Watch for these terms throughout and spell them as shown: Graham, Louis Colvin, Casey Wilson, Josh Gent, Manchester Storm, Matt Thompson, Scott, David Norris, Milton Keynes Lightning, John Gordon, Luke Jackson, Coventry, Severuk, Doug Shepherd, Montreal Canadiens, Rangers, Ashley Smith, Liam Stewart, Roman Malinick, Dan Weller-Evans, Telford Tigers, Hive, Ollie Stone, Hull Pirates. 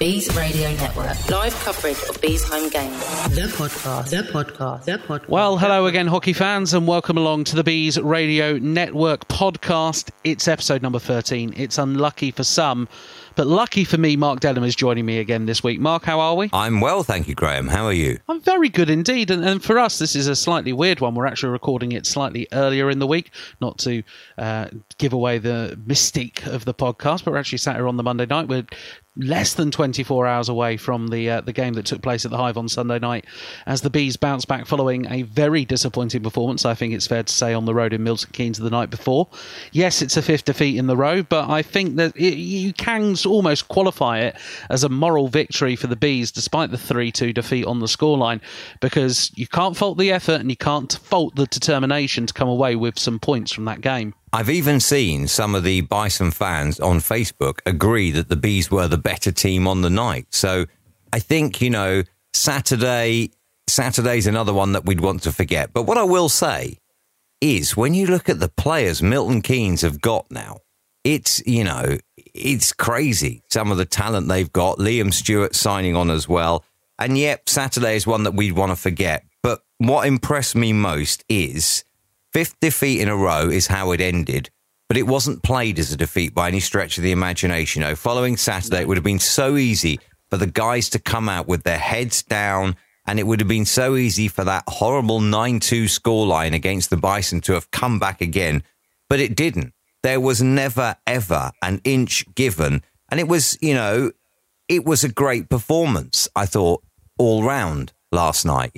Bees Radio Network. Live coverage of Bees home games. The podcast. Well, hello again, hockey fans, and welcome along to the Bees Radio Network podcast. It's episode number 13. It's unlucky for some, but lucky for me, Mark Delham is joining me again this week. Mark, how are we? I'm well, thank you, Graham. How are you? I'm very good indeed. And for us, this is a slightly weird one. We're actually recording it slightly earlier in the week, not to give away the mystique of the podcast, but we're actually sat here on the Monday night. We're less than 24 hours away from the game that took place at the Hive on Sunday night as the Bees bounced back following a very disappointing performance, I think it's fair to say, on the road in Milton Keynes the night before. Yes, it's a fifth defeat in the row, but I think that you can almost qualify it as a moral victory for the Bees despite the 3-2 defeat on the scoreline, because you can't fault the effort and you can't fault the determination to come away with some points from that game. I've even seen some of the Bison fans on Facebook agree that the Bees were the better team on the night. So I think, you know, Saturday's another one that we'd want to forget. But what I will say is when you look at the players Milton Keynes have got now, it's crazy. Some of the talent they've got, Liam Stewart signing on as well. And yet Saturday is one that we'd want to forget. But what impressed me most is fifth defeat in a row is how it ended, but it wasn't played as a defeat by any stretch of the imagination. Following Saturday, it would have been so easy for the guys to come out with their heads down, and it would have been so easy for that horrible 9-2 scoreline against the Bison to have come back again, but it didn't. There was never, ever an inch given, and it was a great performance, I thought, all round last night,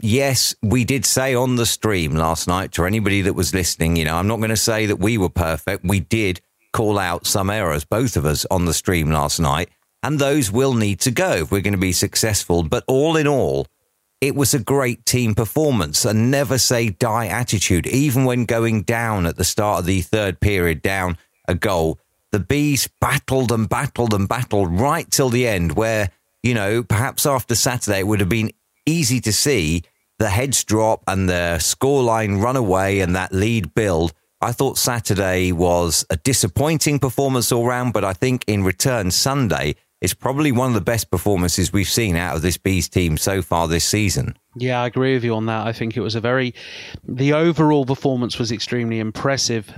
Yes, we did say on the stream last night to anybody that was listening, I'm not going to say that we were perfect. We did call out some errors, both of us, on the stream last night, and those will need to go if we're going to be successful. But all in all, it was a great team performance, a never say die attitude. Even when going down at the start of the third period, down a goal, the Bees battled right till the end where, perhaps after Saturday it would have been easy to see the heads drop and the scoreline run away and that lead build. I thought Saturday was a disappointing performance all round, but I think in return Sunday is probably one of the best performances we've seen out of this Bees team so far this season. Yeah, I agree with you on that. I think it was the overall performance was extremely impressive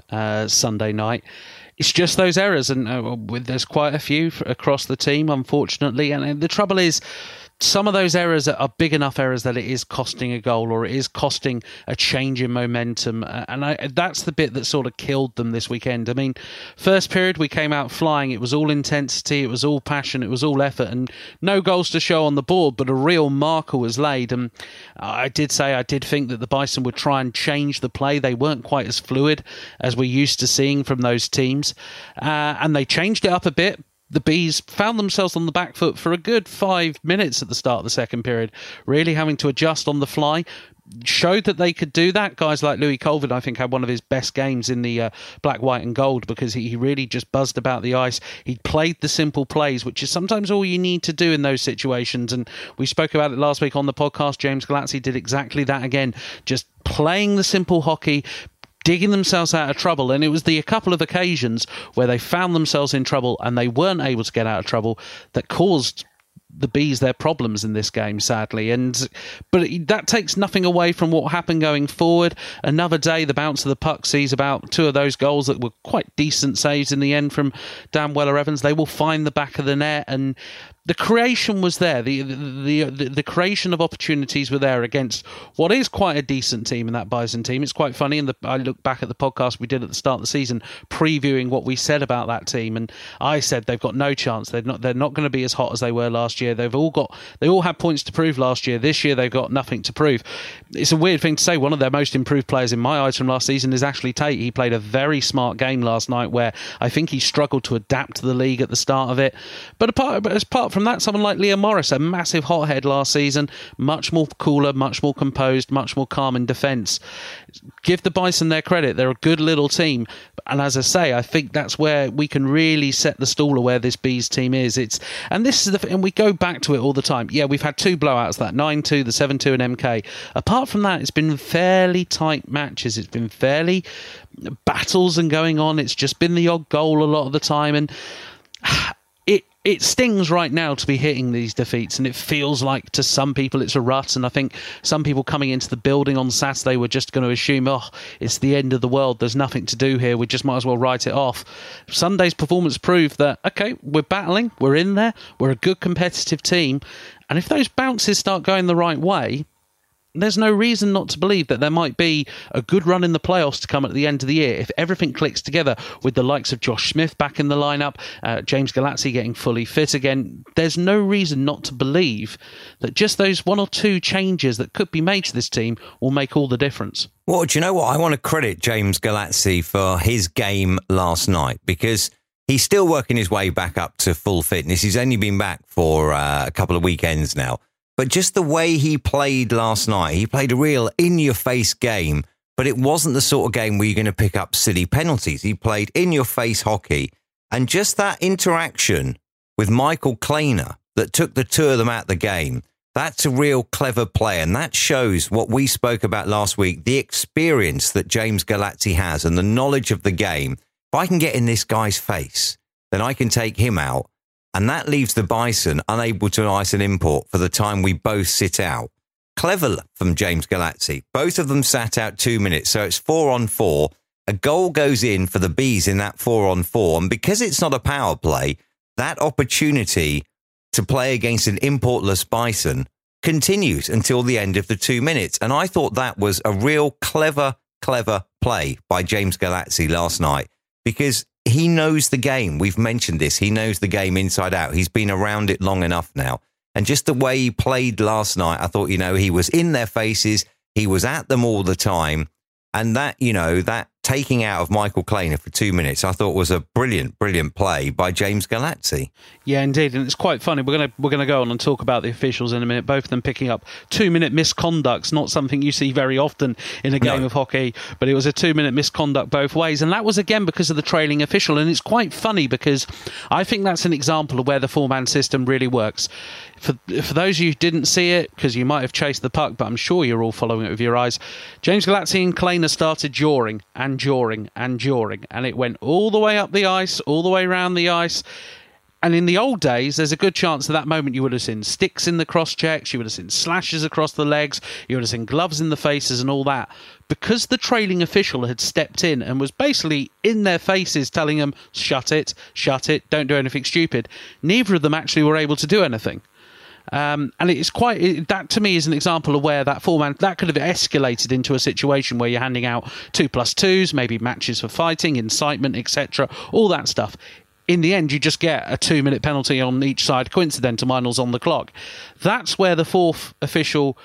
Sunday night. It's just those errors, and there's quite a few across the team, unfortunately. And the trouble is, some of those errors are big enough errors that it is costing a goal or it is costing a change in momentum. And that's the bit that sort of killed them this weekend. I mean, first period, we came out flying. It was all intensity. It was all passion. It was all effort and no goals to show on the board, but a real marker was laid. And I did think that the Bison would try and change the play. They weren't quite as fluid as we're used to seeing from those teams. And they changed it up a bit. The Bees found themselves on the back foot for a good 5 minutes at the start of the second period, really having to adjust on the fly. Showed that they could do that. Guys like Louis Colvin, I think, had one of his best games in the black, white and gold, because he really just buzzed about the ice. He played the simple plays, which is sometimes all you need to do in those situations. And we spoke about it last week on the podcast. James Galazzi did exactly that again, just playing the simple hockey, digging themselves out of trouble. And it was a couple of occasions where they found themselves in trouble and they weren't able to get out of trouble that caused the Bees their problems in this game, sadly. But that takes nothing away from what happened going forward. Another day, the bounce of the puck sees about two of those goals that were quite decent saves in the end from Dan Weller-Evans. They will find the back of the net, and the creation was there. The creation of opportunities were there against what is quite a decent team in that Bison team. It's quite funny. And I look back at the podcast we did at the start of the season, previewing what we said about that team, and I said they've got no chance. They're not going to be as hot as they were last year. They all had points to prove last year. This year they've got nothing to prove. It's a weird thing to say. One of their most improved players in my eyes from last season is Ashley Tate. He played a very smart game last night, where I think he struggled to adapt to the league at the start of it. But apart from that, someone like Liam Morris, a massive hothead last season, much more cooler, much more composed, much more calm in defence. Give the Bison their credit. They're a good little team. And as I say, I think that's where we can really set the stall of where this Bees team is. And we go back to it all the time. Yeah, we've had two blowouts, that 9-2, the 7-2 and MK. Apart from that, it's been fairly tight matches. It's been fairly battles and going on. It's just been the odd goal a lot of the time. And It stings right now to be hitting these defeats, and it feels like to some people it's a rut, and I think some people coming into the building on Saturday were just going to assume, oh, it's the end of the world, there's nothing to do here, we just might as well write it off. Sunday's performance proved that, OK, we're battling, we're in there, we're a good competitive team, and if those bounces start going the right way, there's no reason not to believe that there might be a good run in the playoffs to come at the end of the year if everything clicks together with the likes of Josh Smith back in the lineup, James Galazzi getting fully fit again. There's no reason not to believe that just those one or two changes that could be made to this team will make all the difference. Well, do you know what? I want to credit James Galazzi for his game last night, because he's still working his way back up to full fitness. He's only been back for a couple of weekends now. But just the way he played last night, he played a real in-your-face game, but it wasn't the sort of game where you're going to pick up silly penalties. He played in-your-face hockey. And just that interaction with Michael Kleiner that took the two of them out of the game, that's a real clever play. And that shows what we spoke about last week, the experience that James Galazzi has and the knowledge of the game. If I can get in this guy's face, then I can take him out. And that leaves the Bison unable to ice an import for the time we both sit out. Clever from James Galazzi. Both of them sat out 2 minutes, so it's 4-on-4. A goal goes in for the Bees in that 4-on-4. And because it's not a power play, that opportunity to play against an importless Bison continues until the end of the 2 minutes. And I thought that was a real clever play by James Galazzi last night, because he knows the game. We've mentioned this. He knows the game inside out. He's been around it long enough now. And just the way he played last night, I thought, he was in their faces. He was at them all the time. And that, that taking out of Michael Kleiner for 2 minutes, I thought was a brilliant play by James Galazzi. Yeah, indeed. And it's quite funny. We're going to go on and talk about the officials in a minute. Both of them picking up 2-minute misconducts, not something you see very often in a game of hockey, but it was a 2-minute misconduct both ways. And that was, again, because of the trailing official. And it's quite funny because I think that's an example of where the four-man system really works. For those of you who didn't see it, because you might have chased the puck, but I'm sure you're all following it with your eyes, James Galazzi and Kleiner started jawing, and it went all the way up the ice, all the way around the ice. And in the old days, there's a good chance at that moment you would have seen sticks in the cross-checks, you would have seen slashes across the legs, you would have seen gloves in the faces and all that. Because the trailing official had stepped in and was basically in their faces telling them, shut it, don't do anything stupid, neither of them actually were able to do anything. And it's that to me is an example of where that four-man, that could have escalated into a situation where you're handing out 2+2s, maybe matches for fighting, incitement, etc., all that stuff. In the end, you just get a 2-minute penalty on each side, coincidental minors on the clock. That's where the fourth official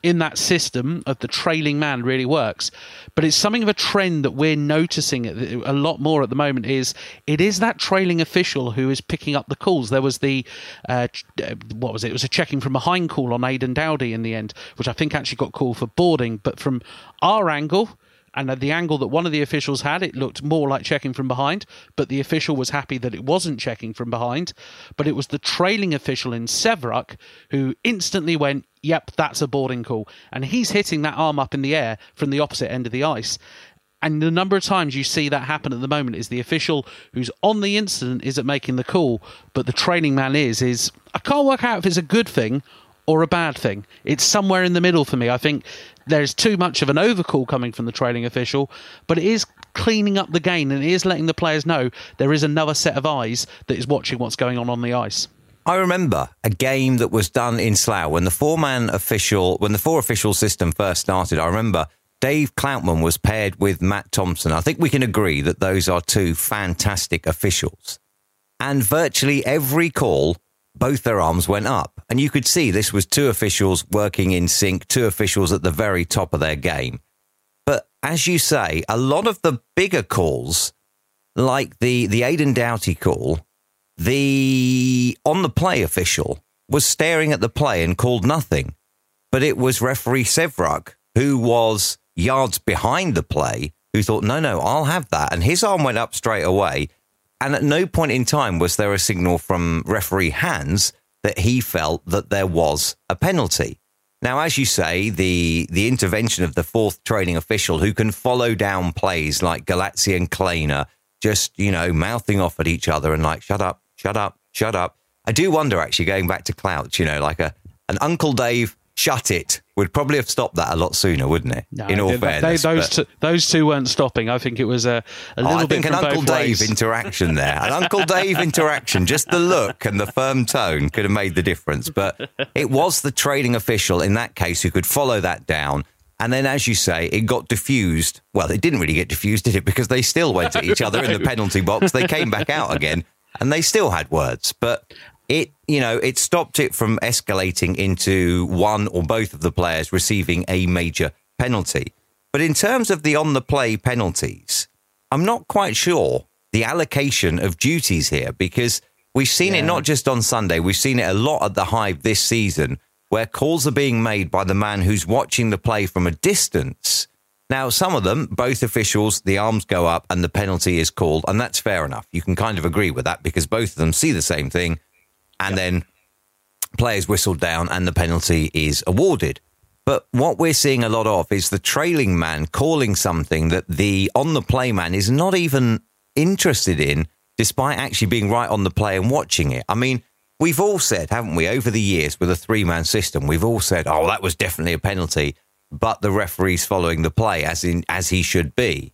in that system of the trailing man really works. But it's something of a trend that we're noticing a lot more at the moment is that trailing official who is picking up the calls. There was the it was a checking from behind call on Aidan Dowdy in the end, which I think actually got called for boarding, but from our angle and at the angle that one of the officials had, it looked more like checking from behind, but the official was happy that it wasn't checking from behind. But it was the trailing official in Severuk who instantly went, yep, that's a boarding call. And he's hitting that arm up in the air from the opposite end of the ice. And the number of times you see that happen at the moment is the official who's on the incident isn't making the call, but the trailing man is I can't work out if it's a good thing or a bad thing. It's somewhere in the middle for me. I think there's too much of an overcall coming from the trailing official, but it is cleaning up the game and it is letting the players know there is another set of eyes that is watching what's going on the ice. I remember a game that was done in Slough when the four-official system first started. I remember Dave Cloutman was paired with Matt Thompson. I think we can agree that those are two fantastic officials. And virtually every call, both their arms went up. And you could see this was two officials working in sync, two officials at the very top of their game. But as you say, a lot of the bigger calls, like the Aidan Dowdy call, the on-the-play official was staring at the play and called nothing. But it was referee Severuk, who was yards behind the play, who thought, no, I'll have that. And his arm went up straight away. And at no point in time was there a signal from referee Hans that he felt that there was a penalty. Now, as you say, the intervention of the fourth trailing official who can follow down plays like Galazzi and Kleiner, just, mouthing off at each other and like, shut up, shut up, shut up. I do wonder, actually, going back to Clout, you know, like an Uncle Dave, shut it, would probably have stopped that a lot sooner, wouldn't it? No, in all fairness. Those two weren't stopping. I think it was a little bit from both ways. I think an Uncle Dave interaction there. An Uncle Dave interaction, just the look and the firm tone could have made the difference. But it was the trading official in that case who could follow that down. And then, as you say, it got diffused. Well, it didn't really get diffused, did it? Because they still went at each other in the penalty box. They came back out again and they still had words. But it, you know, it stopped it from escalating into one or both of the players receiving a major penalty. But in terms of the on-the-play penalties, I'm not quite sure the allocation of duties here, because we've seen it not just on Sunday, we've seen it a lot at the Hive this season, where calls are being made by the man who's watching the play from a distance. Now, some of them, both officials, the arms go up and the penalty is called, and that's fair enough. You can kind of agree with that because both of them see the same thing. And then players whistled down and the penalty is awarded. But what we're seeing a lot of is the trailing man calling something that the on-the-play man is not even interested in, despite actually being right on the play and watching it. I mean, we've all said, haven't we, over the years with a three-man system, we've all said, oh, that was definitely a penalty, but the referee's following the play as he should be.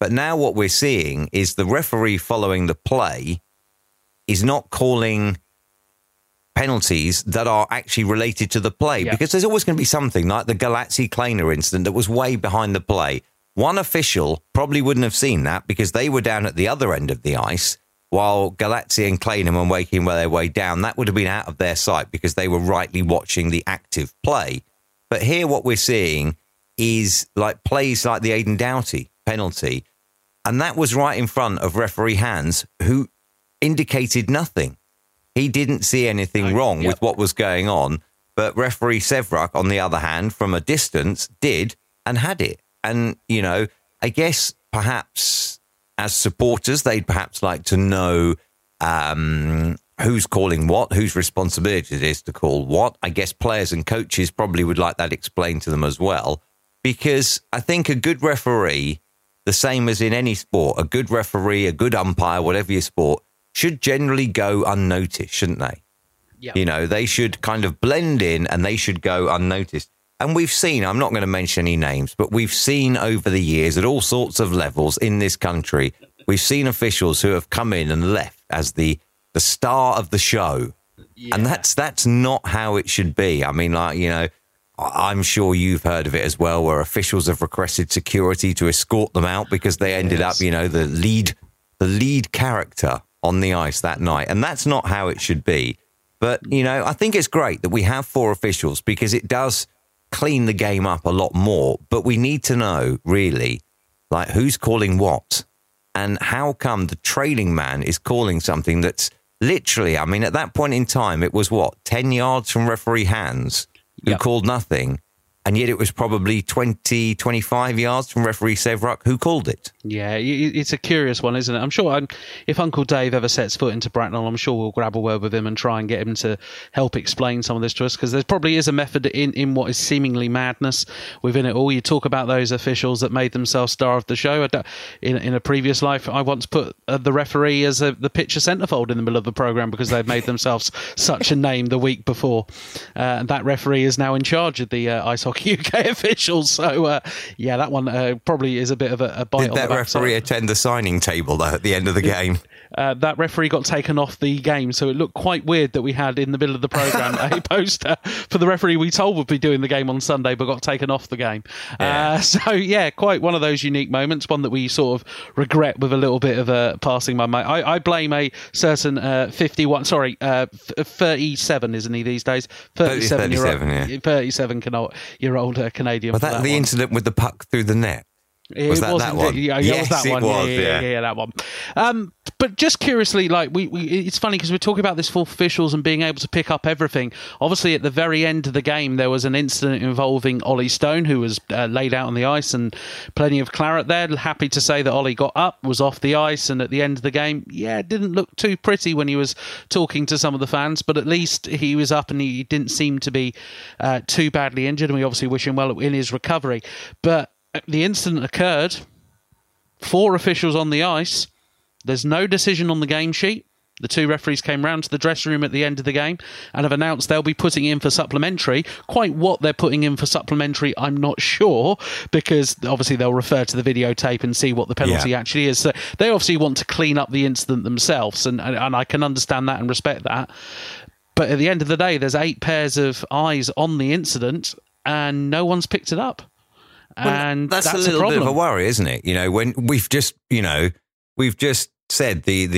But now what we're seeing is the referee following the play is not calling penalties that are actually related to the play, because there's always going to be something like the Galazzi-Kleiner incident that was way behind the play. One official probably wouldn't have seen that because they were down at the other end of the ice, while Galazzi and Kleiner were making their way down. That would have been out of their sight because they were rightly watching the active play. But here what we're seeing is like plays like the Aidan Dowdy penalty, and that was right in front of referee Hans, who indicated nothing. He didn't see anything wrong with what was going on, but referee Severuk, on the other hand, from a distance, did and had it. And, you know, I guess perhaps as supporters, they'd perhaps like to know who's calling what, whose responsibility it is to call what. I guess players and coaches probably would like that explained to them as well, because I think a good referee, the same as in any sport, a good referee, a good umpire, whatever your sport, should generally go unnoticed, shouldn't they? Yeah. You know, they should kind of blend in and they should go unnoticed. And we've seen, I'm not going to mention any names, but we've seen over the years at all sorts of levels in this country, we've seen officials who have come in and left as the star of the show. Yeah. And that's not how it should be. I mean, like, you know, I'm sure you've heard of it as well, where officials have requested security to escort them out because they ended up, you know, the lead character on the ice that night. And that's not how it should be. But, you know, I think it's great that we have four officials because it does clean the game up a lot more. But we need to know, really, like, who's calling what and how come the trailing man is calling something that's literally, I mean, at that point in time, it was, 10 yards from referee Hans, who called nothing. And yet it was probably 20, 25 yards from referee Severuk, who called it. Yeah, it's a curious one, isn't it? I'm sure if Uncle Dave ever sets foot into Bracknell, I'm sure we'll grab a word with him and try and get him to help explain some of this to us, because there probably is a method in what is seemingly madness within it all. You talk about those officials that made themselves star of the show. In a previous life, I once put the referee as the picture centrefold in the middle of the programme because they'd made themselves such a name the week before. That referee is now in charge of the ice hockey UK officials, so that one probably is a bit of a bite. Did on that referee attend the signing table though at the end of the game? That referee got taken off the game, so it looked quite weird that we had in the middle of the programme a poster for the referee we told would be doing the game on Sunday but got taken off the game. Quite one of those unique moments, one that we sort of regret with a little bit of a passing moment. I blame a certain 37, isn't he these days? 37-year-old Canadian. Was that the incident with the puck through the net? Was that that one? Yes, it was. Yeah, that one. But just curiously, like we it's funny because we're talking about this for officials and being able to pick up everything. Obviously, at the very end of the game, there was an incident involving Ollie Stone, who was laid out on the ice, and plenty of claret there. Happy to say that Ollie got up, was off the ice, and at the end of the game, didn't look too pretty when he was talking to some of the fans. But at least he was up and he didn't seem to be too badly injured, and we obviously wish him well in his recovery. But the incident occurred, 4 officials on the ice, there's no decision on the game sheet, The two referees came round to the dressing room at the end of the game and have announced they'll be putting in for supplementary. Quite what they're putting in for supplementary, I'm not sure, because obviously they'll refer to the videotape and see what the penalty actually is. So they obviously want to clean up the incident themselves, and I can understand that and respect that. But at the end of the day, there's 8 pairs of eyes on the incident and no one's picked it up. Well, and that's a little bit of a worry, isn't it? You know, when we've just, you know, we've just said the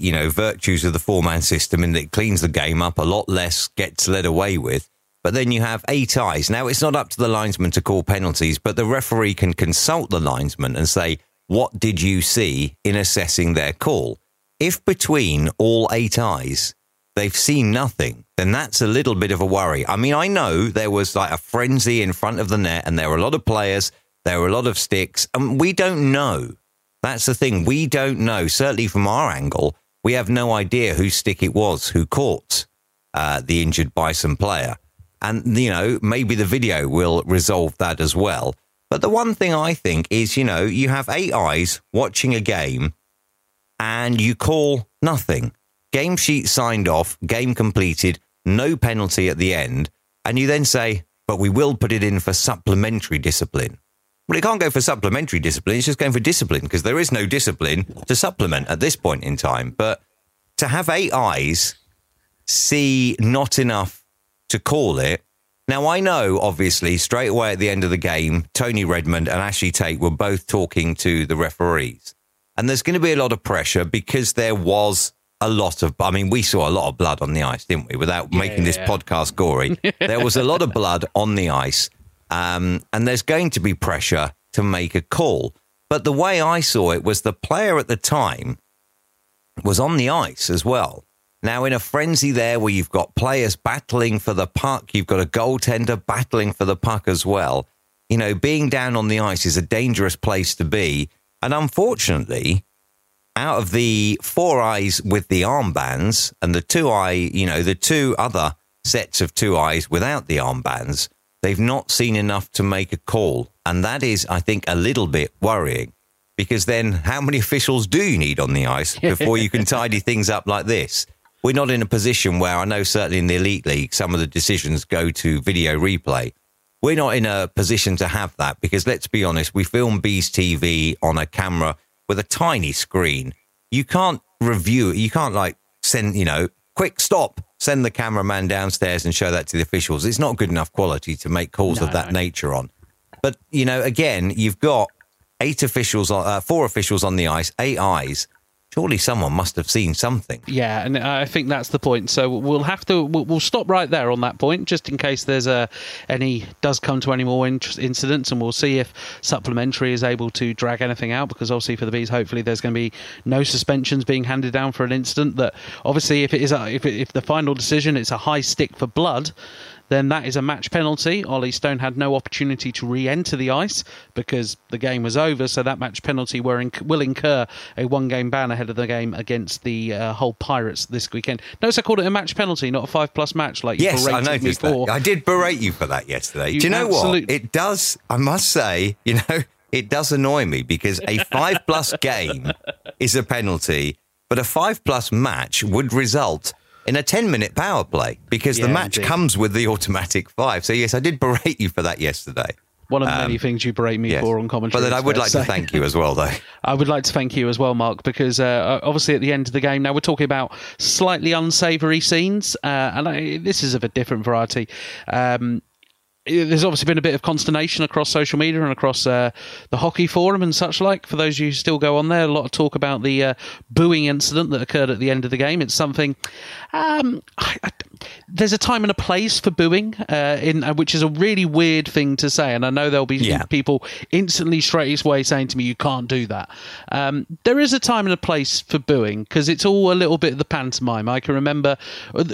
you know, virtues of the 4-man system, and it cleans the game up, a lot less gets led away with. But then you have 8 eyes. Now, it's not up to the linesman to call penalties, but the referee can consult the linesman and say, what did you see in assessing their call? If between all 8 eyes they've seen nothing, then that's a little bit of a worry. I mean, I know there was like a frenzy in front of the net, and there were a lot of players, there were a lot of sticks, and we don't know. That's the thing. We don't know. Certainly from our angle, we have no idea whose stick it was who caught the injured Bison player. And, you know, maybe the video will resolve that as well. But the one thing I think is, you know, you have 8 eyes watching a game and you call nothing. Game sheet signed off, game completed, no penalty at the end. And you then say, but we will put it in for supplementary discipline. Well, it can't go for supplementary discipline. It's just going for discipline because there is no discipline to supplement at this point in time. But to have 8 eyes see not enough to call it. Now, I know, obviously, straight away at the end of the game, Tony Redmond and Ashley Tate were both talking to the referees. And there's going to be a lot of pressure because there was a lot of... I mean, we saw a lot of blood on the ice, didn't we? Without making this podcast gory. There was a lot of blood on the ice. And there's going to be pressure to make a call. But the way I saw it was the player at the time was on the ice as well. Now, in a frenzy there where you've got players battling for the puck, you've got a goaltender battling for the puck as well. You know, being down on the ice is a dangerous place to be. And unfortunately, out of the 4 eyes with the armbands and the 2 other sets of 2 eyes without the armbands, they've not seen enough to make a call. And that is, I think, a little bit worrying. Because then how many officials do you need on the ice before you can tidy things up like this? We're not in a position where, I know certainly in the Elite League, some of the decisions go to video replay. We're not in a position to have that because, let's be honest, we film Bees TV on a camera with a tiny screen. You can't review it. You can't, like, send, you know, quick stop. Send the cameraman downstairs and show that to the officials. It's not good enough quality to make calls nature on. But, you know, again, you've got 8 officials, 4 officials on the ice, 8 eyes. Surely someone must have seen something. Yeah, and I think that's the point. So we'll stop right there on that point, just in case there's any more incidents, and we'll see if supplementary is able to drag anything out, because obviously for the Bees, hopefully there's going to be no suspensions being handed down for an incident that, obviously, if the final decision it's a high stick for blood, then that is a match penalty. Ollie Stone had no opportunity to re-enter the ice because the game was over, so that match penalty will incur a one-game ban ahead of the game against the Hull Pirates this weekend. Notice I called it a match penalty, not a 5+ match like you berated me for. That. I did berate you for that yesterday. Do you know what? It does, I must say, you know, it does annoy me because a 5+ game is a penalty, but a 5+ match would result in a 10-minute power play, because the match comes with the automatic 5. So, yes, I did berate you for that yesterday. One of the many things you berate me for on commentary. But then I would like to thank you as well, though. I would like to thank you as well, Mark, because obviously at the end of the game, now we're talking about slightly unsavoury scenes, and this is of a different variety. There's obviously been a bit of consternation across social media and across the hockey forum and such like. For those of you who still go on there, a lot of talk about the booing incident that occurred at the end of the game. It's something... there's a time and a place for booing, which is a really weird thing to say. And I know there'll be people instantly straight away saying to me, you can't do that. There is a time and a place for booing because it's all a little bit of the pantomime. I can remember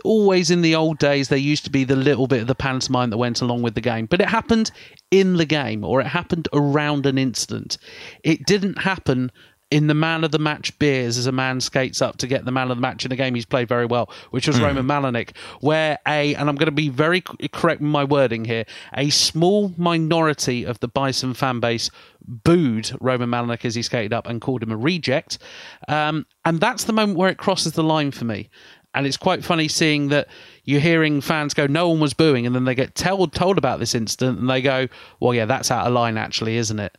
always in the old days, there used to be the little bit of the pantomime that went along with the game, but it happened in the game or it happened around an incident. It didn't happen in the man of the match beers as a man skates up to get the man of the match in a game he's played very well, which was Roman Malinick, where and I'm going to be very correct in my wording here, a small minority of the Bison fan base booed Roman Malinick as he skated up and called him a reject. And that's the moment where it crosses the line for me. And it's quite funny seeing that you're hearing fans go, no one was booing, and then they get told about this incident and they go, well, yeah, that's out of line actually, isn't it?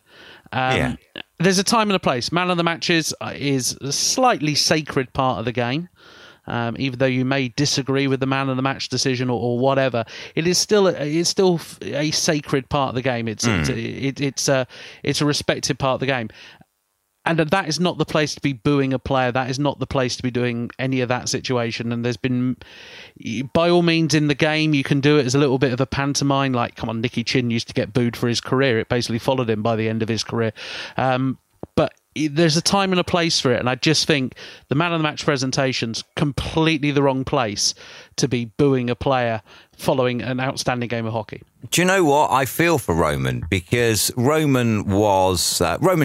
There's a time and a place. Man of the matches is a slightly sacred part of the game. Even though you may disagree with the man of the match decision or whatever, it is still a sacred part of the game. It's a respected part of the game. And that is not the place to be booing a player. That is not the place to be doing any of that situation. And there's been, by all means, in the game, you can do it as a little bit of a pantomime. Like, come on, Nicky Chin used to get booed for his career. It basically followed him by the end of his career. But there's a time and a place for it. And I just think the man of the match presentation's completely the wrong place to be booing a player following an outstanding game of hockey. Do you know what? I feel for Roman, because Roman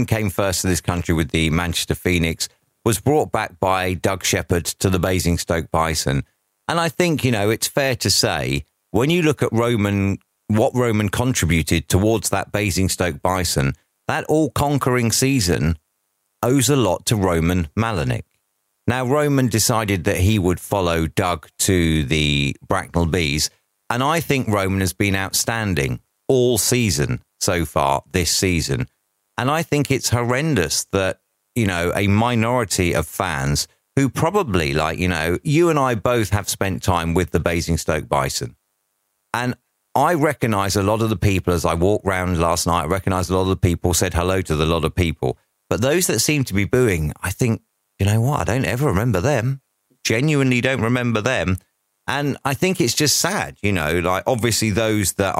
came first to this country with the Manchester Phoenix, was brought back by Doug Shepherd to the Basingstoke Bison. And I think, you know, it's fair to say, when you look at Roman, what Roman contributed towards that Basingstoke Bison, that all-conquering season owes a lot to Roman Malinick. Now, Roman decided that he would follow Doug to the Bracknell Bees, and I think Roman has been outstanding all season so far this season. And I think it's horrendous that, you know, a minority of fans who probably, like, you know, you and I both have spent time with the Basingstoke Bison. And I recognise a lot of the people as I walked round last night. I recognised a lot of the people, said hello to a lot of people. But those that seem to be booing, I think, you know what? I don't ever remember them. Genuinely don't remember them. And I think it's just sad, you know, like obviously those that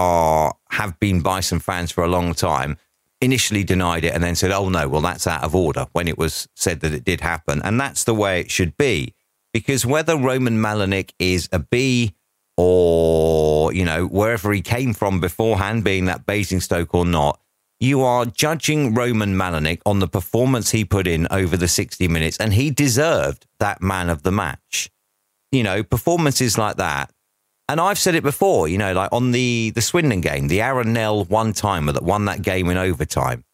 have been Bison fans for a long time initially denied it and then said, oh no, well, that's out of order when it was said that it did happen. And that's the way it should be, because whether Roman Malinick is a B or, you know, wherever he came from beforehand, being that Basingstoke or not, you are judging Roman Malinick on the performance he put in over the 60 minutes, and he deserved that man of the match. You know, performances like that. And I've said it before, you know, like on the Swindon game, the Aaron Nell one-timer that won that game in overtime.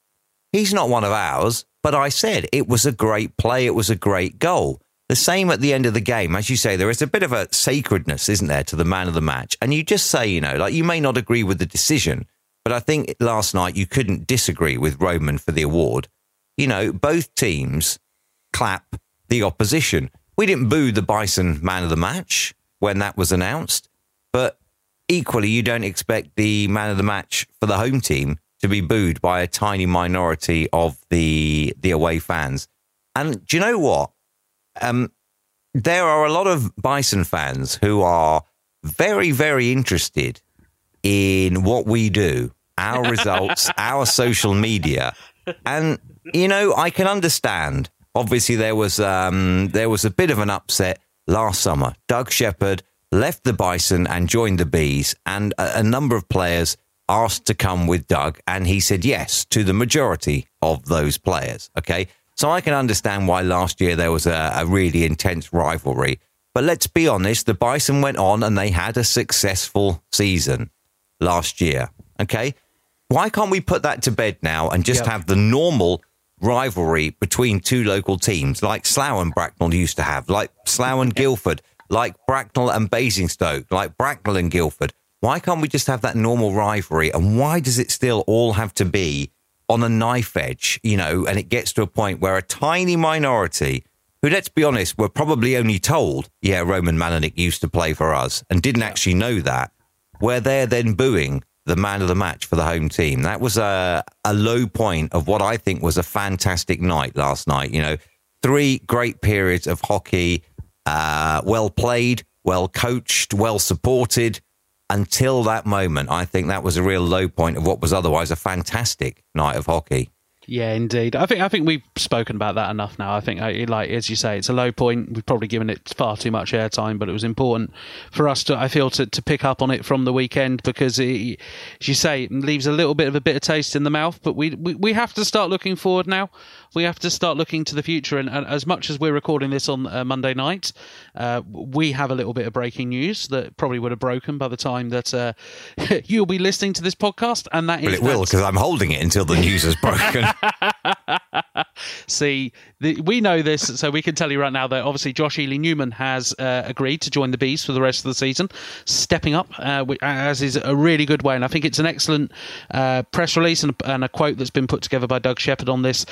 He's not one of ours, but I said it was a great play. It was a great goal. The same at the end of the game. As you say, there is a bit of a sacredness, isn't there, to the man of the match. And you just say, you know, like you may not agree with the decision, but I think last night you couldn't disagree with Roman for the award. You know, both teams clap the opposition. We didn't boo the Bison man of the match when that was announced, but equally you don't expect the man of the match for the home team to be booed by a tiny minority of the away fans. And do you know what? There are a lot of Bison fans who are very, very interested in what we do, our results, our social media. And, you know, I can understand. Obviously, there was a bit of an upset last summer. Doug Shepherd left the Bison and joined the Bees, and a number of players asked to come with Doug, and he said yes to the majority of those players, okay? So I can understand why last year there was a really intense rivalry. But let's be honest, the Bison went on and they had a successful season last year, okay? Why can't we put that to bed now and just have the normal rivalry between two local teams, like Slough and Bracknell used to have, like Slough and Guildford, like Bracknell and Basingstoke, like Bracknell and Guildford? Why can't we just have that normal rivalry? And why does it still all have to be on a knife edge, you know, and it gets to a point where a tiny minority, who, let's be honest, were probably only told, yeah, Roman Malinick used to play for us and didn't actually know that, where they're then booing the man of the match for the home team. That was a low point of what I think was a fantastic night last night. You know, three great periods of hockey, well played, well coached, well supported. Until that moment, I think that was a real low point of what was otherwise a fantastic night of hockey. Yeah, indeed. I think we've spoken about that enough now. I think, like as you say, it's a low point. We've probably given it far too much airtime, but it was important for us to, I feel, to pick up on it from the weekend because, it, as you say, it leaves a little bit of a bitter taste in the mouth. But we have to start looking forward now. We have to start looking to the future. And as much as we're recording this on Monday night, we have a little bit of breaking news that probably would have broken by the time that you'll be listening to this podcast. And that is it will, because I'm holding it until the news has broken. See, we know this, so we can tell you right now that obviously Josh Ely-Newman has agreed to join the Bees for the rest of the season, stepping up, as is a really good way. And I think it's an excellent press release and a quote that's been put together by Doug Shepherd on this,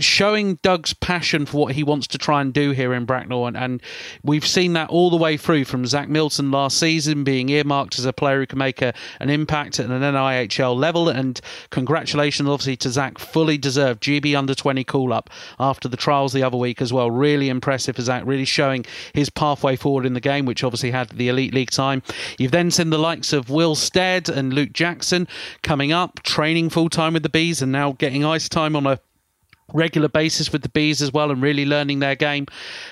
showing Doug's passion for what he wants to try and do here in Bracknell. And we've seen that all the way through from Zach Milton last season being earmarked as a player who can make an impact at an NIHL level. And congratulations, obviously, to Zach, fully deserved GB under-20 call-up after the trials the other week as well. Really impressive for Zach, really showing his pathway forward in the game, which obviously had the Elite League time. You've then seen the likes of Will Stead and Luke Jackson coming up, training full-time with the Bees and now getting ice time on a regular basis with the Bees as well and really learning their game.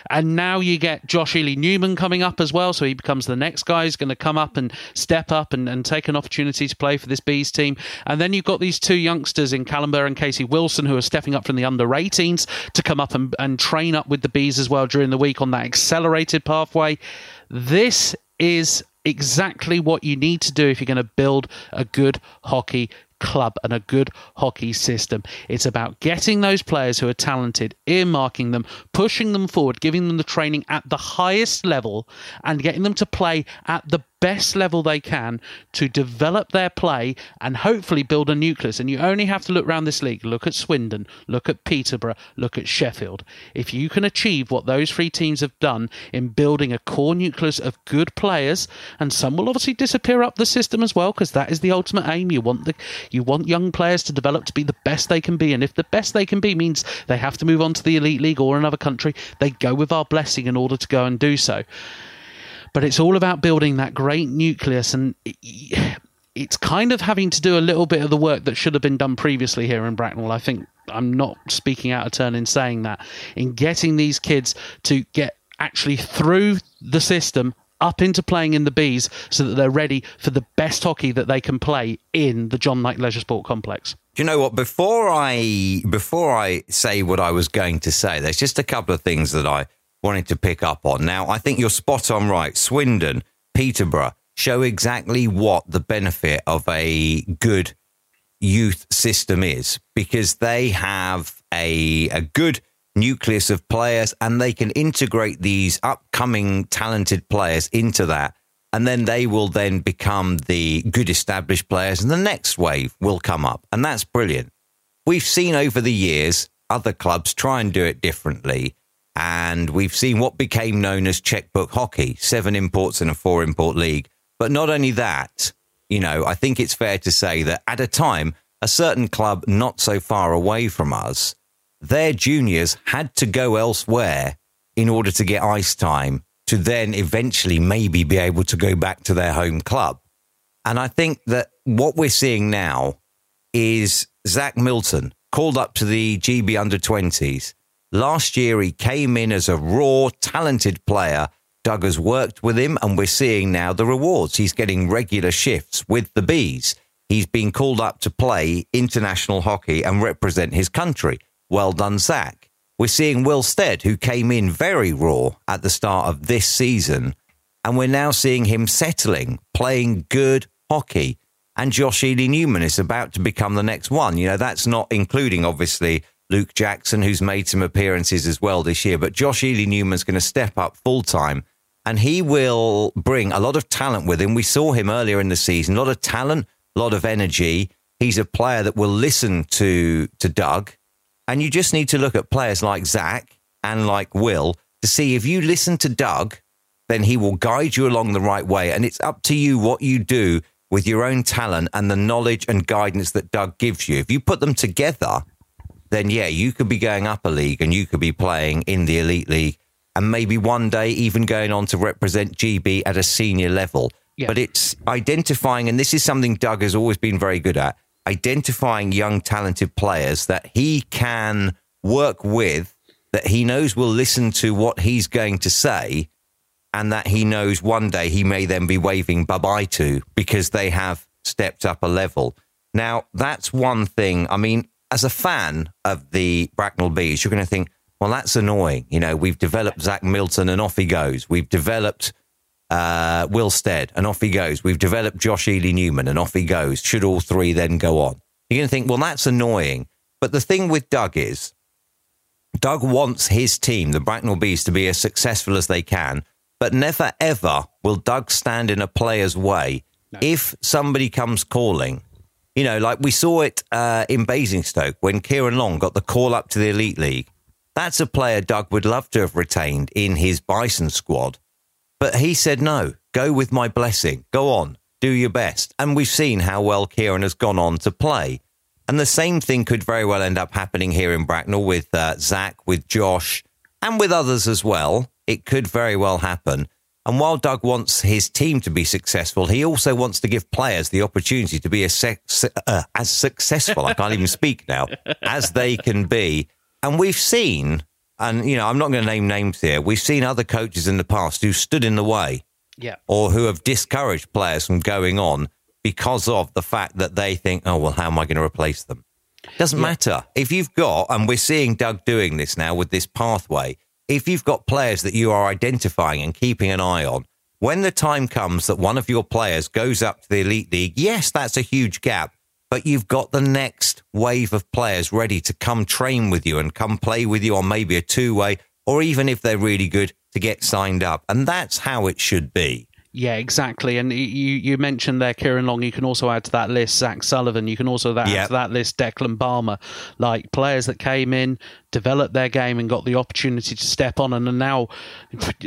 And now you get Josh Ely-Newman coming up as well, so he becomes the next guy who's going to come up and step up and take an opportunity to play for this Bees team. And then you've got these two youngsters in Callum Burr and Casey Wilson who are stepping up from the under-18s to come up and train up with the Bees as well during the week on that accelerated pathway. This is exactly what you need to do if you're going to build a good hockey club and a good hockey system. It's about getting those players who are talented, earmarking them, pushing them forward, giving them the training at the highest level and getting them to play at the best level they can to develop their play and hopefully build a nucleus. And you only have to look around this league. Look at Swindon, look at Peterborough, look at Sheffield. If you can achieve what those three teams have done in building a core nucleus of good players, and some will obviously disappear up the system as well, because that is the ultimate aim. You want young players to develop to be the best they can be, and if the best they can be means they have to move on to the Elite League or another country, they go with our blessing in order to go and do so. But it's all about building that great nucleus, and it's kind of having to do a little bit of the work that should have been done previously here in Bracknell. I think I'm not speaking out of turn in saying that, in getting these kids to get actually through the system up into playing in the Bees so that they're ready for the best hockey that they can play in the John Knight Leisure Sport Complex. Do you know what? Before I say what I was going to say, there's just a couple of things that I wanted to pick up on. Now, I think you're spot on right. Swindon, Peterborough show exactly what the benefit of a good youth system is, because they have a good nucleus of players and they can integrate these upcoming talented players into that. And then they will then become the good established players and the next wave will come up. And that's brilliant. We've seen over the years, other clubs try and do it differently. And we've seen what became known as checkbook hockey, 7 imports in a 4 import league. But not only that, you know, I think it's fair to say that at a time, a certain club not so far away from us, their juniors had to go elsewhere in order to get ice time to then eventually maybe be able to go back to their home club. And I think that what we're seeing now is Zach Milton called up to the GB under 20s. Last year, he came in as a raw, talented player. Doug has worked with him, and we're seeing now the rewards. He's getting regular shifts with the Bees. He's been called up to play international hockey and represent his country. Well done, Zach. We're seeing Will Stead, who came in very raw at the start of this season, and we're now seeing him settling, playing good hockey. And Josh Ely-Newman is about to become the next one. You know, that's not including, obviously, Luke Jackson, who's made some appearances as well this year. But Josh Ely-Newman's going to step up full-time, and he will bring a lot of talent with him. We saw him earlier in the season. A lot of talent, a lot of energy. He's a player that will listen to Doug. And you just need to look at players like Zach and like Will to see if you listen to Doug, then he will guide you along the right way. And it's up to you what you do with your own talent and the knowledge and guidance that Doug gives you. If you put them together, then yeah, you could be going up a league and you could be playing in the Elite League and maybe one day even going on to represent GB at a senior level. Yeah. But it's identifying, and this is something Doug has always been very good at, identifying young, talented players that he can work with, that he knows will listen to what he's going to say, and that he knows one day he may then be waving bye-bye to because they have stepped up a level. Now, that's one thing. I mean, as a fan of the Bracknell Bees, you're going to think, well, that's annoying. You know, we've developed Zach Milton and off he goes. We've developed Will Stead and off he goes. We've developed Josh Ely-Newman and off he goes. Should all three then go on? You're going to think, well, that's annoying. But the thing with Doug is, Doug wants his team, the Bracknell Bees, to be as successful as they can, but never, ever will Doug stand in a player's way. No. If somebody comes calling, you know, like we saw it in Basingstoke when Kieran Long got the call up to the Elite League. That's a player Doug would love to have retained in his Bison squad. But he said, no, go with my blessing. Go on, do your best. And we've seen how well Kieran has gone on to play. And the same thing could very well end up happening here in Bracknell with Zach, with Josh, and with others as well. It could very well happen. And while Doug wants his team to be successful, he also wants to give players the opportunity to be as successful, I can't even speak now, as they can be. And we've seen, and you know, I'm not going to name names here, we've seen other coaches in the past who stood in the way, yeah, or who have discouraged players from going on, because of the fact that they think, oh, well, how am I going to replace them? Doesn't matter. If you've got, and we're seeing Doug doing this now with this pathway, if you've got players that you are identifying and keeping an eye on, when the time comes that one of your players goes up to the Elite League, yes, that's a huge gap, but you've got the next wave of players ready to come train with you and come play with you on maybe a two-way, or even if they're really good, to get signed up. And that's how it should be. Yeah, exactly. And you mentioned there Kieran Long. You can also add to that list Zach Sullivan. You can also add to that list Declan Balmer. Like players that came in, developed their game and got the opportunity to step on. And now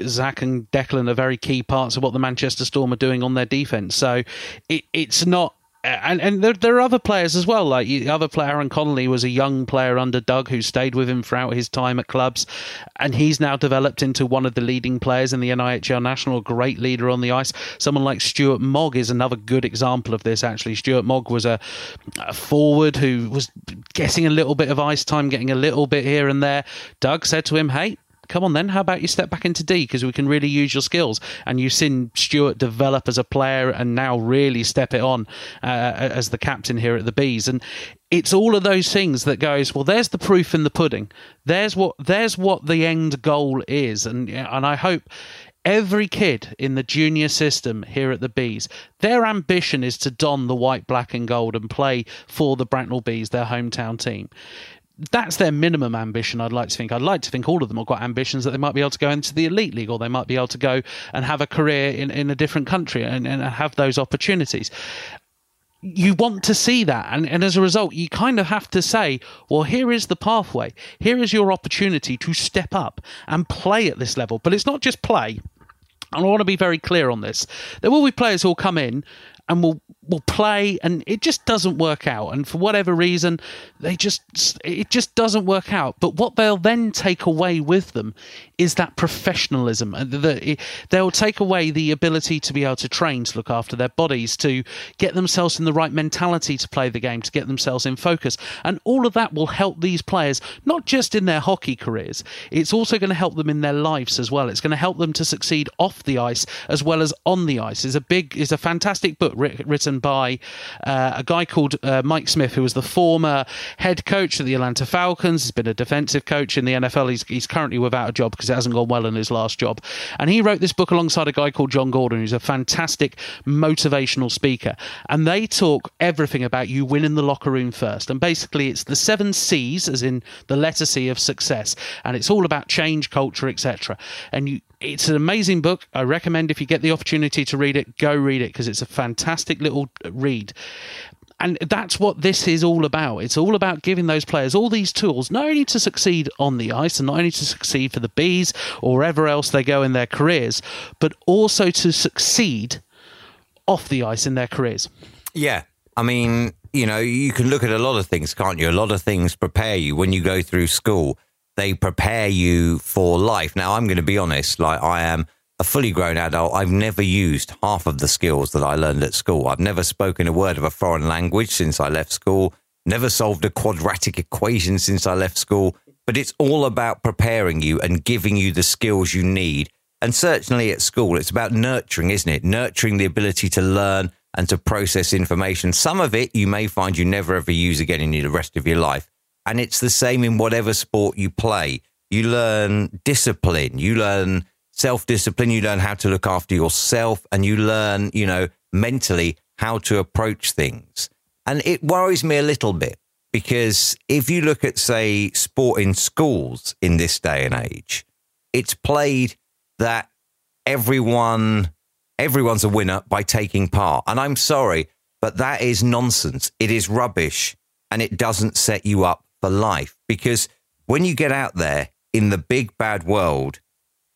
Zach and Declan are very key parts of what the Manchester Storm are doing on their defence. So it's not... And there are other players as well. Like the other player, Aaron Connolly, was a young player under Doug who stayed with him throughout his time at clubs, and he's now developed into one of the leading players in the NIHL National, a great leader on the ice. Someone like Stuart Mogg is another good example of this, actually. Stuart Mogg was a forward who was getting a little bit of ice time, getting a little bit here and there. Doug said to him, hey, come on then, how about you step back into D because we can really use your skills. And you've seen Stewart develop as a player and now really step it on as the captain here at the Bees. And it's all of those things that goes, well, there's the proof in the pudding. There's what the end goal is. And I hope every kid in the junior system here at the Bees, their ambition is to don the white, black and gold and play for the Bracknell Bees, their hometown team. That's their minimum ambition, I'd like to think. I'd like to think all of them have got ambitions that they might be able to go into the Elite League, or they might be able to go and have a career in a different country and have those opportunities. You want to see that. And as a result, you kind of have to say, well, here is the pathway. Here is your opportunity to step up and play at this level. But it's not just play. And I want to be very clear on this. There will be players who will come in and will play, and it just doesn't work out. And for whatever reason, it just doesn't work out. But what they'll then take away with them is that professionalism. They'll take away the ability to be able to train, to look after their bodies, to get themselves in the right mentality to play the game, to get themselves in focus. And all of that will help these players, not just in their hockey careers. It's also going to help them in their lives as well. It's going to help them to succeed off the ice as well as on the ice. It's a fantastic book written by a guy called Mike Smith, who was the former head coach of the Atlanta Falcons. He's been a defensive coach in the NFL. He's currently without a job because it hasn't gone well in his last job. And he wrote this book alongside a guy called John Gordon, who's a fantastic motivational speaker. And they talk everything about you win in the locker room first. And basically it's the 7 C's, as in the letter C of success. And it's all about change, culture, etc. And it's an amazing book. I recommend if you get the opportunity to read it, go read it because it's a fantastic little read. And that's what this is all about. It's all about giving those players all these tools, not only to succeed on the ice and not only to succeed for the Bees or wherever else they go in their careers, but also to succeed off the ice in their careers. Yeah. I mean, you know, you can look at a lot of things, can't you? A lot of things prepare you when you go through school. They prepare you for life. Now, I'm going to be honest, like I am a fully grown adult, I've never used half of the skills that I learned at school. I've never spoken a word of a foreign language since I left school, never solved a quadratic equation since I left school, but it's all about preparing you and giving you the skills you need. And certainly at school, it's about nurturing, isn't it? Nurturing the ability to learn and to process information. Some of it you may find you never ever use again in the rest of your life. And it's the same in whatever sport you play. You learn discipline, you learn self-discipline, you learn how to look after yourself, and you learn, you know, mentally how to approach things. And it worries me a little bit because if you look at, say, sport in schools in this day and age, it's played that everyone's a winner by taking part. And I'm sorry, but that is nonsense. It is rubbish, and it doesn't set you up for life because when you get out there in the big bad world,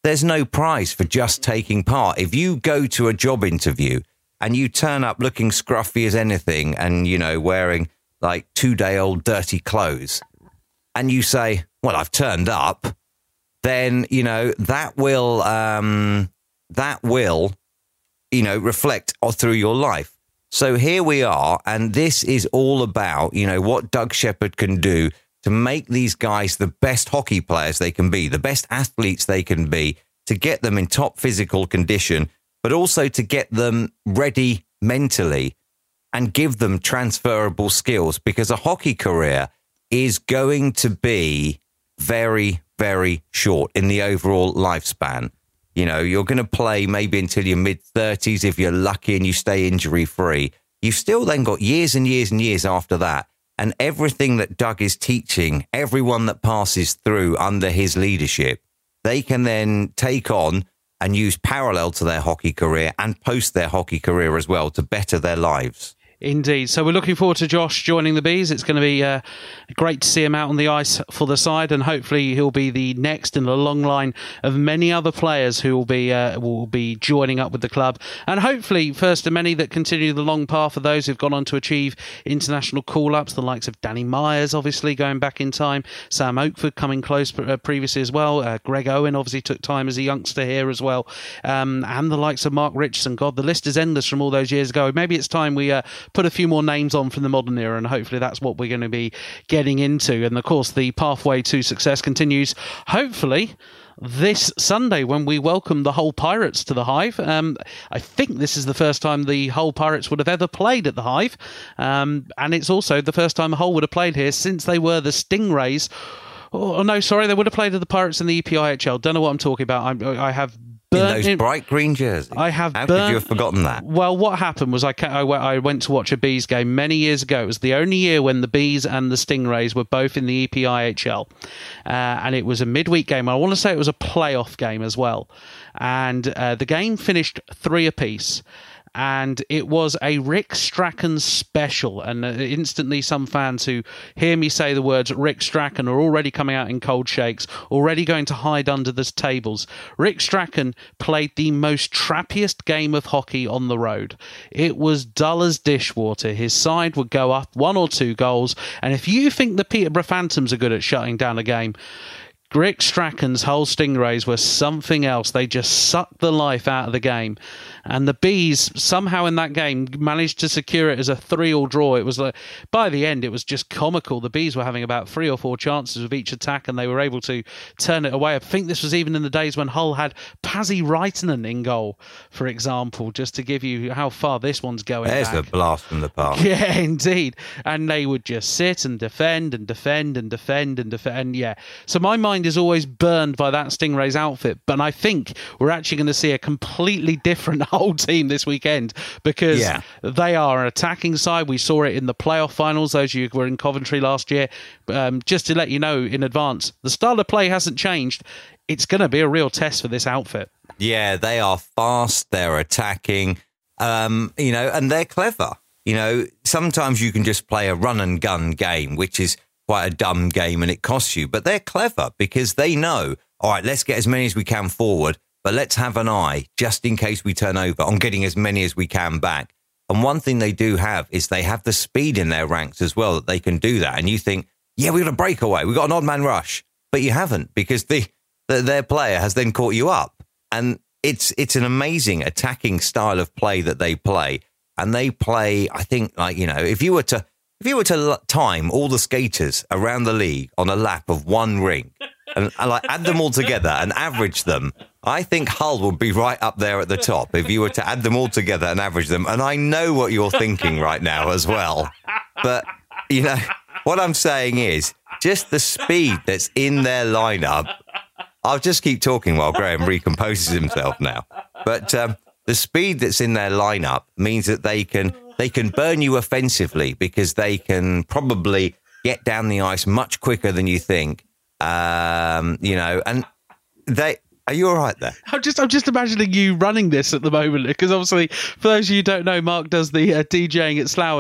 there's no prize for just taking part. If you go to a job interview and you turn up looking scruffy as anything and, you know, wearing like 2-day-old dirty clothes and you say, well, I've turned up, then, you know, that will, you know, reflect through your life. So here we are. And this is all about, you know, what Doug Shepherd can do to make these guys the best hockey players they can be, the best athletes they can be, to get them in top physical condition, but also to get them ready mentally and give them transferable skills, because a hockey career is going to be very, very short in the overall lifespan. You know, you're going to play maybe until your mid-30s if you're lucky and you stay injury-free. You've still then got years and years and years after that. And everything that Doug is teaching, everyone that passes through under his leadership, they can then take on and use parallel to their hockey career and post their hockey career as well to better their lives. Indeed. So we're looking forward to Josh joining the Bees. It's going to be great to see him out on the ice for the side, and hopefully he'll be the next in the long line of many other players who will be joining up with the club, and hopefully first of many that continue the long path of those who've gone on to achieve international call-ups, the likes of Danny Myers, obviously, going back in time, Sam Oakford coming close previously as well, Greg Owen obviously took time as a youngster here as well, and the likes of Mark Richardson. God, the list is endless from all those years ago. Maybe it's time we put a few more names on from the modern era, and hopefully that's what we're going to be getting into. And of course, the pathway to success continues, hopefully, this Sunday when we welcome the Hull Pirates to the Hive. I think this is the first time the Hull Pirates would have ever played at the Hive. And it's also the first time Hull would have played here since they were the Stingrays. Oh, no, sorry, they would have played at the Pirates in the EPIHL. Don't know what I'm talking about. I have... in those bright green jerseys. How could you have forgotten that? Well, what happened was I went to watch a Bees game many years ago. It was the only year when the Bees and the Stingrays were both in the EPIHL. And it was a midweek game. I want to say it was a playoff game as well. And the game finished 3 apiece. And it was a Rick Strachan special. And instantly some fans who hear me say the words Rick Strachan are already coming out in cold shakes, already going to hide under the tables. Rick Strachan played the most trappiest game of hockey on the road. It was dull as dishwater. His side would go up 1 or 2 goals. And if you think the Peterborough Phantoms are good at shutting down a game, Rick Strachan's Hull Stingrays were something else. They just sucked the life out of the game. And the Bees, somehow in that game, managed to secure it as a 3-all draw. It was like, by the end, it was just comical. The Bees were having about 3 or 4 chances with each attack, and they were able to turn it away. I think this was even in the days when Hull had Pasi Raitanen in goal, for example, just to give you how far this one's going back. There's a blast from the past. Yeah, indeed. And they would just sit and defend and defend and defend and defend. Yeah. So my mind is always burned by that Stingrays outfit, but I think we're actually going to see a completely different whole team this weekend, because they are an attacking side. We saw it in the playoff finals, those of you who were in Coventry last year. Just to let you know in advance, the style of play hasn't changed. It's going to be a real test for this outfit. Yeah, they are fast, they're attacking, you know, and they're clever. You know, sometimes you can just play a run and gun game, which is quite a dumb game and it costs you, but they're clever because they know, all right, let's get as many as we can forward, but let's have an eye just in case we turn over on getting as many as we can back. And one thing they do have is they have the speed in their ranks as well, that they can do that. And you think, yeah, we've got a breakaway, we've got an odd man rush, but you haven't, because their player has then caught you up. And it's an amazing attacking style of play that they play. And they play, I think, like, you know, if you were to time all the skaters around the league on a lap of one ring and like add them all together and average them, I think Hull would be right up there at the top if you were to add them all together and average them. And I know what you're thinking right now as well. But, you know, what I'm saying is just the speed that's in their lineup. I'll just keep talking while Graham recomposes himself now. But the speed that's in their lineup means that they can burn you offensively because they can probably get down the ice much quicker than you think. You know, and they... Are you all right there? I'm just imagining you running this at the moment, because obviously, for those of you who don't know, Mark does the DJing at Slough.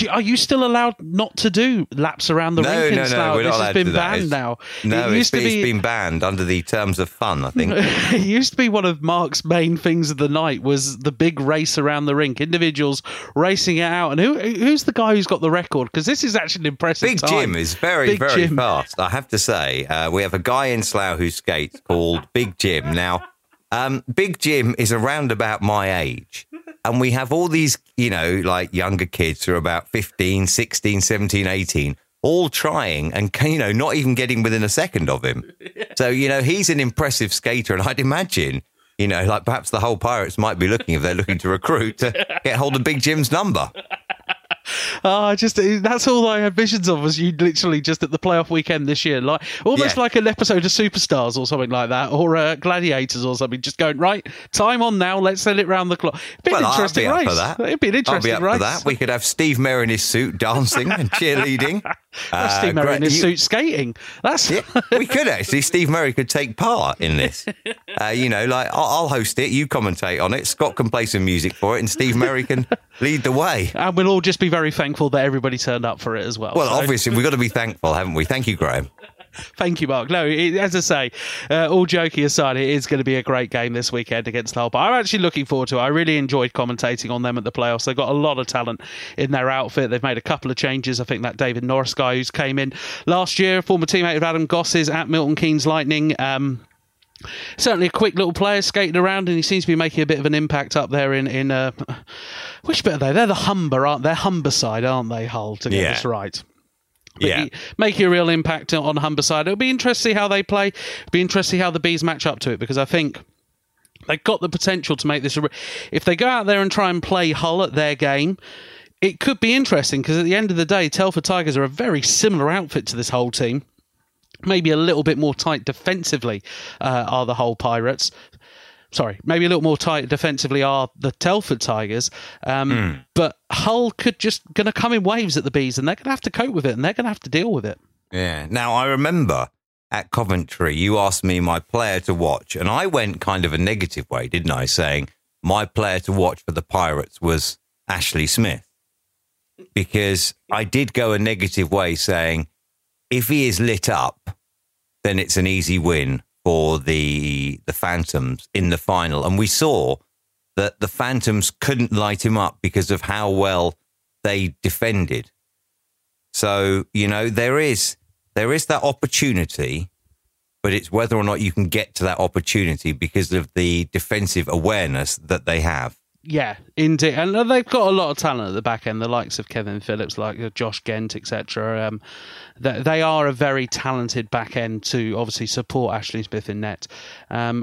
And are you still allowed not to do laps around the rink in Slough? This has been banned now. No, it's been banned under the terms of fun, I think. It used to be one of Mark's main things of the night was the big race around the rink, individuals racing it out. And who's the guy who's got the record? Because this is actually an impressive time. Big Jim is very, very fast, I have to say. We have a guy in Slough who skates called Big Jim. Now, Big Jim is around about my age, and we have all these, you know, like younger kids who are about 15, 16, 17, 18, all trying and, you know, not even getting within a second of him. So, you know, he's an impressive skater, and I'd imagine, you know, like perhaps the Hull Pirates might be looking, if they're looking to recruit, to get hold of Big Jim's number. That's all I had visions of, was you literally just at the playoff weekend this year, like almost like an episode of Superstars or something like that, or Gladiators or something, just going, right, time on now, let's send it round the clock. It'd be an interesting race. We could have Steve Murray in his suit dancing and cheerleading. Steve Murray in his suit skating. We could actually, Steve Murray could take part in this. You know, like I'll host it, you commentate on it, Scott can play some music for it, and Steve Murray can lead the way. And we'll all just be very thankful that everybody turned up for it as well. Well, obviously, we've got to be thankful, haven't we? Thank you, Graham. Thank you, Mark. No, as I say, all joking aside, it is going to be a great game this weekend against Hull. But I'm actually looking forward to it. I really enjoyed commentating on them at the playoffs. They've got a lot of talent in their outfit. They've made a couple of changes. I think that David Norris guy who's came in last year, former teammate of Adam Goss's at Milton Keynes Lightning. Certainly a quick little player skating around, and he seems to be making a bit of an impact up there in which bit are they? They're the Humber, aren't they? Humber side, aren't they, Hull, to get this right? But making a real impact on Humber side. It'll be interesting to see how they play. It'll be interesting to see how the Bees match up to it, because I think they've got the potential to make this... If they go out there and try and play Hull at their game, it could be interesting, because at the end of the day, Telford Tigers are a very similar outfit to this Hull team. Maybe a little bit more tight defensively are the Hull Pirates. Sorry, maybe a little more tight defensively are the Telford Tigers. But Hull could just going to come in waves at the Bees, and they're going to have to cope with it, and they're going to have to deal with it. Yeah. Now, I remember at Coventry, you asked me my player to watch, and I went kind of a negative way, didn't I, saying my player to watch for the Pirates was Ashley Smith. Because I did go a negative way saying, if he is lit up, then it's an easy win for the Phantoms in the final. And we saw that the Phantoms couldn't light him up because of how well they defended. So, you know, there is that opportunity, but it's whether or not you can get to that opportunity because of the defensive awareness that they have. Yeah, indeed. And they've got a lot of talent at the back end, the likes of Kevin Phillips, like Josh Gent, etc. They are a very talented back end to obviously support Ashley Smith in net,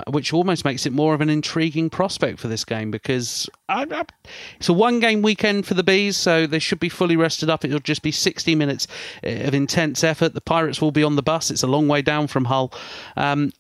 which almost makes it more of an intriguing prospect for this game, because it's a one-game weekend for the Bees, so they should be fully rested up. It'll just be 60 minutes of intense effort. The Pirates will be on the bus. It's a long way down from Hull. And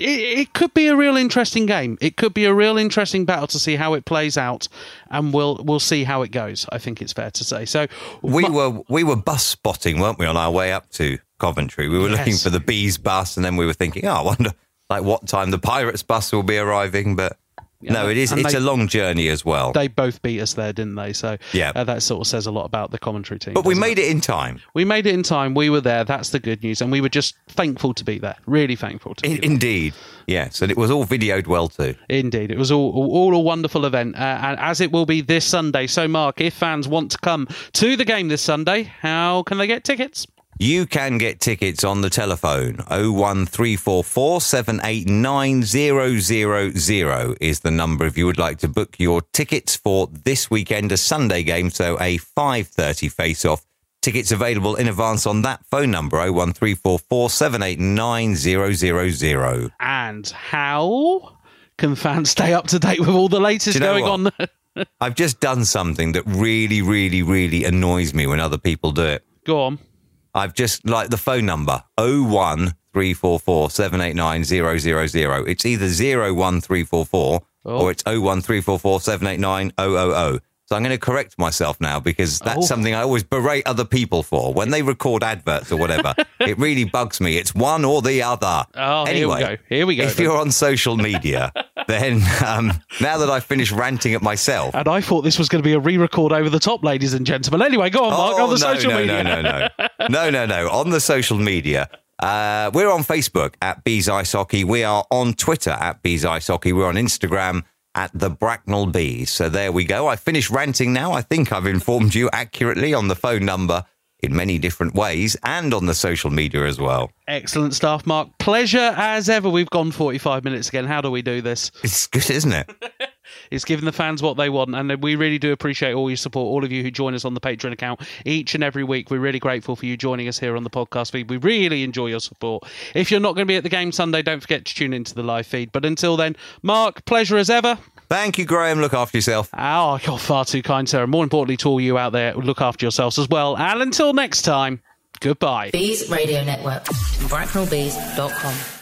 it could be a real interesting game. It could be a real interesting battle to see how it plays out, and we'll see how it goes. I think it's fair to say. So we were bus spotting, weren't we, on our way up to Coventry? We were looking for the Bees bus, and then we were thinking, I wonder like what time the Pirates bus will be arriving. But no, it's a long journey as well. They both beat us there, didn't they? So that sort of says a lot about the Coventry team. But we made it in time. We made it in time. We were there. That's the good news. And we were just thankful to be there. Really thankful to be there. Indeed. Yes. And it was all videoed well too. Indeed. It was all a wonderful event. And as it will be this Sunday. So Mark, if fans want to come to the game this Sunday, how can they get tickets? You can get tickets on the telephone. 01344 789 000 is the number if you would like to book your tickets for this weekend, a Sunday game, so a 5:30 face-off. Tickets available in advance on that phone number, 01344 789 000. And how can fans stay up to date with all the latest going on? I've just done something that really, really, really annoys me when other people do it. Go on. I've just, like, the phone number, 01344 789 000. It's either 01344 or it's 01344 789 000. So I'm going to correct myself now, because that's something I always berate other people for. When they record adverts or whatever, it really bugs me. It's one or the other. Oh, anyway, here we go. If you're on social media, then now that I've finished ranting at myself. And I thought this was going to be a re-record over the top, ladies and gentlemen. Anyway, go on, Mark, on the social media. No. On the social media. We're on Facebook at Bees Ice Hockey. We are on Twitter at Bees Ice Hockey. We're on Instagram at the Bracknell Bees. So there we go. I finished ranting now. I think I've informed you accurately on the phone number in many different ways and on the social media as well. Excellent stuff, Mark. Pleasure as ever. We've gone 45 minutes again. How do we do this? It's good, isn't it? It's giving the fans what they want, and we really do appreciate all your support, all of you who join us on the Patreon account each and every week. We're really grateful for you joining us here on the podcast feed. We really enjoy your support. If you're not going to be at the game Sunday, don't forget to tune into the live feed. But until then, Mark, pleasure as ever. Thank you, Graham. Look after yourself. Oh, you're far too kind, sir. And more importantly to all you out there, look after yourselves as well. And until next time, goodbye. Bees Radio Network, BracknellBees.com.